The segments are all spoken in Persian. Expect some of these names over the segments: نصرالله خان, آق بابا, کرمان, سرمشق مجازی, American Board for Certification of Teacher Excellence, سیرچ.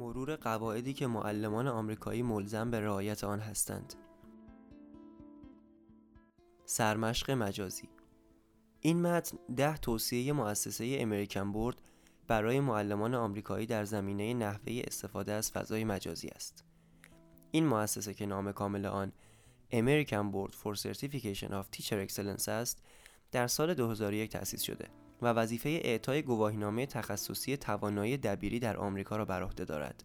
مرور قواعدی که معلمان آمریکایی ملزم به رعایت آن هستند. سرمشق مجازی. این متن 10 توصیه مؤسسه امریکن بورد برای معلمان آمریکایی در زمینه نحوه استفاده از فضای مجازی است. این مؤسسه که نام کامل آن American Board for Certification of Teacher Excellence است، در سال 2001 تأسیس شده و وظیفه اعطای گواهینامه تخصصی توانایی دبیری در آمریکا را بر عهده دارد.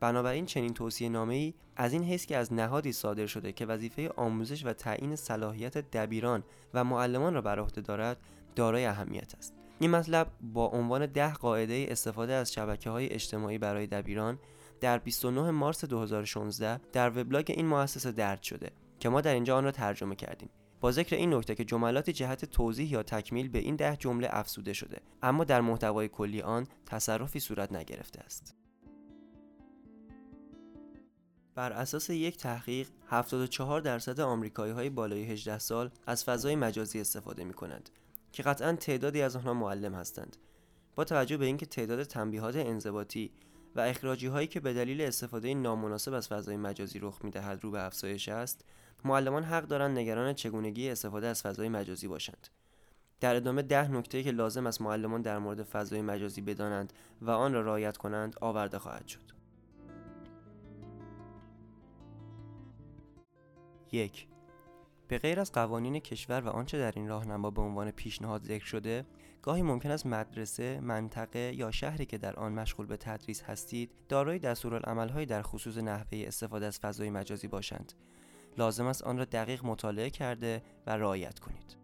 بنابراین چنین توصیه‌نامه‌ای از این حیث که از نهادی صادر شده که وظیفه آموزش و تعیین صلاحیت دبیران و معلمان را بر عهده دارد، دارای اهمیت است. این مطلب با عنوان 10 قاعده استفاده از شبکه‌های اجتماعی برای دبیران در 29 مارس 2016 در وبلاگ این مؤسسه درج شده که ما در اینجا آن را ترجمه کردیم. با ذکر این نکته که جملاتی جهت توضیح یا تکمیل به این 10 جمله افزوده شده، اما در محتوای کلی آن تصرفی صورت نگرفته است. بر اساس یک تحقیق، 74% آمریکایی‌های بالای 18 سال از فضای مجازی استفاده می‌کنند که قطعاً تعدادی از آنها معلم هستند. با توجه به اینکه تعداد تنبیهات انضباطی و اخراجی‌هایی که به دلیل استفاده نامناسب از فضای مجازی رخ می‌دهد رو به افزایش است، معلمان حق دارند نگران چگونگی استفاده از فضای مجازی باشند. در ادامه 10 نکته که لازم است معلمان در مورد فضای مجازی بدانند و آن را رعایت کنند آورده خواهد شد. 1. به غیر از قوانین کشور و آنچه در این راهنما به عنوان پیشنهاد ذکر شده، گاهی ممکن است مدرسه، منطقه یا شهری که در آن مشغول به تدریس هستید، دارای دستورالعمل‌هایی در خصوص نحوه استفاده از فضای مجازی باشند. لازم است آن را دقیق مطالعه کرده و رعایت کنید.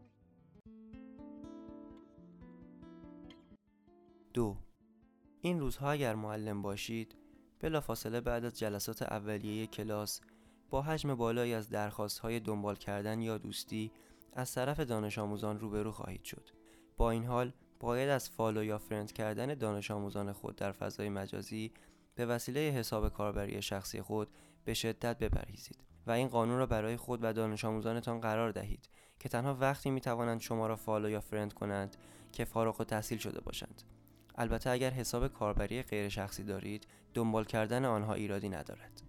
2. این روزها اگر معلم باشید، بلافاصله بعد از جلسات اولیه کلاس، با حجم بالایی از درخواست‌های دنبال کردن یا دوستی از طرف دانش آموزان روبرو خواهید شد. با این حال، باید از فالو یا فرند کردن دانش آموزان خود در فضای مجازی به وسیله حساب کاربری شخصی خود به شدت بپرهیزید و این قانون را برای خود و دانش آموزانتان قرار دهید که تنها وقتی می‌توانند شما را فالو یا فرند کنند که فارغ التحصیل شده باشند. البته اگر حساب کاربری غیر شخصی دارید، دنبال کردن آنها ایرادی ندارد.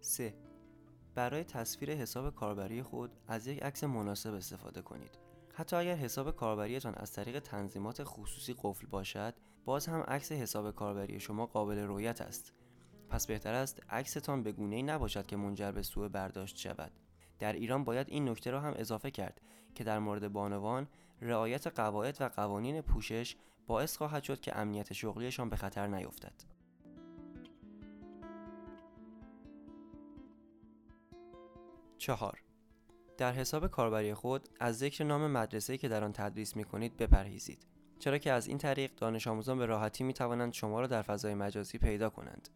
3. برای تصویر حساب کاربری خود از یک عکس مناسب استفاده کنید. حتی اگر حساب کاربریتان از طریق تنظیمات خصوصی قفل باشد، باز هم عکس حساب کاربری شما قابل رؤیت است. پس بهتر است عکستان به گونه‌ای نباشد که منجر به سوء برداشت شود. در ایران باید این نکته را هم اضافه کرد که در مورد بانوان، رعایت قواعد و قوانین پوشش باعث خواهد شد که امنیت شغلیشان به خطر نیفتد. 4. در حساب کاربری خود از ذکر نام مدرسه‌ای که در آن تدریس می‌کنید بپرهیزید، چرا که از این طریق دانش آموزان به راحتی می‌توانند شما را در فضای مجازی پیدا کنند.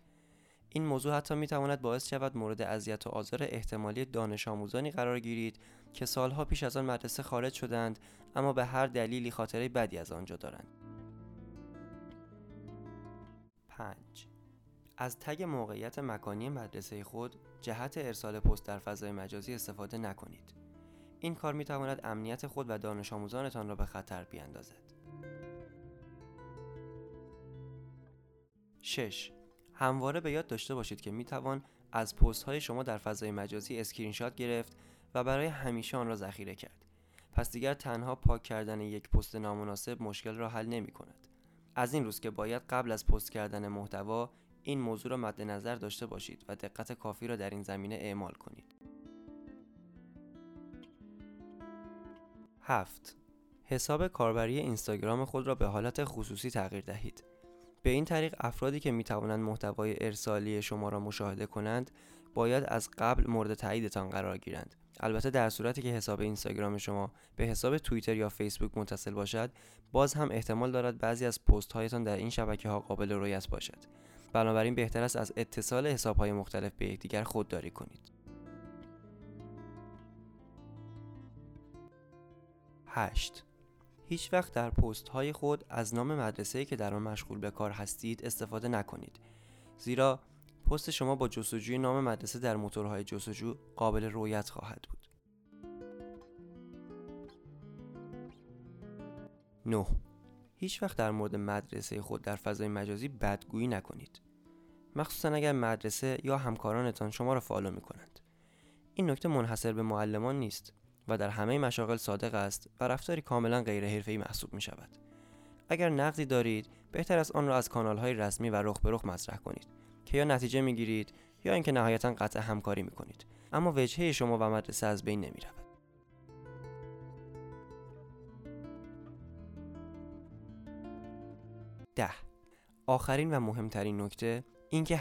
این موضوع حتی می‌تواند باعث شود مورد اذیت و آزار احتمالی دانش آموزانی قرار گیرید که سالها پیش از آن مدرسه خارج شدند اما به هر دلیلی خاطره بدی از آنجا دارند. 5. از تگ موقعیت مکانی مدرسه خود جهت ارسال پست در فضای مجازی استفاده نکنید. این کار می‌تواند امنیت خود و دانش آموزانتان را به خطر بیاندازد. 6. همواره به یاد داشته باشید که می‌توان از پست‌های شما در فضای مجازی اسکرین شات گرفت و برای همیشه آن را ذخیره کرد. پس دیگر تنها پاک کردن یک پست نامناسب مشکل را حل نمی‌کند. از این روز که باید قبل از پست کردن محتوا این موضوع را مد نظر داشته باشید و دقت کافی را در این زمینه اعمال کنید. 7. حساب کاربری اینستاگرام خود را به حالت خصوصی تغییر دهید. به این طریق افرادی که می‌توانند محتوای ارسالی شما را مشاهده کنند، باید از قبل مورد تاییدتان قرار گیرند. البته در صورتی که حساب اینستاگرام شما به حساب توییتر یا فیسبوک متصل باشد، باز هم احتمال دارد بعضی از پست‌هایتان در این شبکه‌ها قابل رؤیت باشد. بنابراین بهتر است از اتصال حساب‌های مختلف به یکدیگر خودداری کنید. 8. هیچ وقت در پست‌های خود از نام مدرسه‌ای که در آن مشغول به کار هستید استفاده نکنید. زیرا پست شما با جستجوی نام مدرسه در موتورهای جستجو قابل رؤیت خواهد بود. 9. هیچ وقت در مورد مدرسه خود در فضای مجازی بدگویی نکنید، مخصوصا اگر مدرسه یا همکارانتان شما را فالو می‌کنند. این نکته منحصر به معلمان نیست و در همه مشاغل صادق است و رفتاری کاملا غیر حرفه‌ای محسوب می‌شود. اگر نقدی دارید، بهتر است آن را از کانال‌های رسمی و رخ به رخ مطرح کنید که یا نتیجه می‌گیرید یا اینکه نهایتاً قطع همکاری می‌کنید، اما وجهه شما و مدرسه از بین نمی‌رود. آخرین و مهمترین نکته این که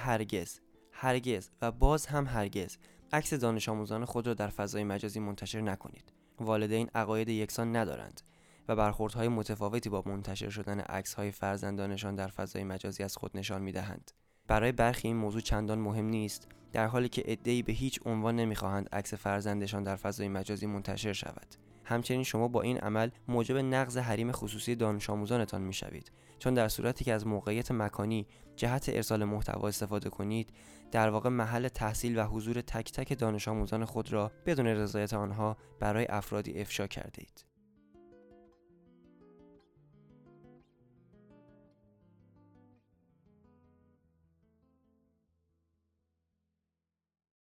هرگز و باز هم هرگز عکس دانش آموزان خود را در فضای مجازی منتشر نکنید. والدین عقاید یکسان ندارند و برخوردهای متفاوتی با منتشر شدن عکس‌های فرزندانشان در فضای مجازی از خود نشان می‌دهند. برای برخی این موضوع چندان مهم نیست، در حالی که عده‌ای به هیچ عنوان نمی‌خواهند عکس فرزندشان در فضای مجازی منتشر شود. همچنین شما با این عمل موجب نقض حریم خصوصی دانش آموزانتان می‌شوید، چون در صورتی که از موقعیت مکانی جهت ارسال محتوا استفاده کنید، در واقع محل تحصیل و حضور تک تک دانش آموزان خود را بدون رضایت آنها برای افرادی افشا کردید.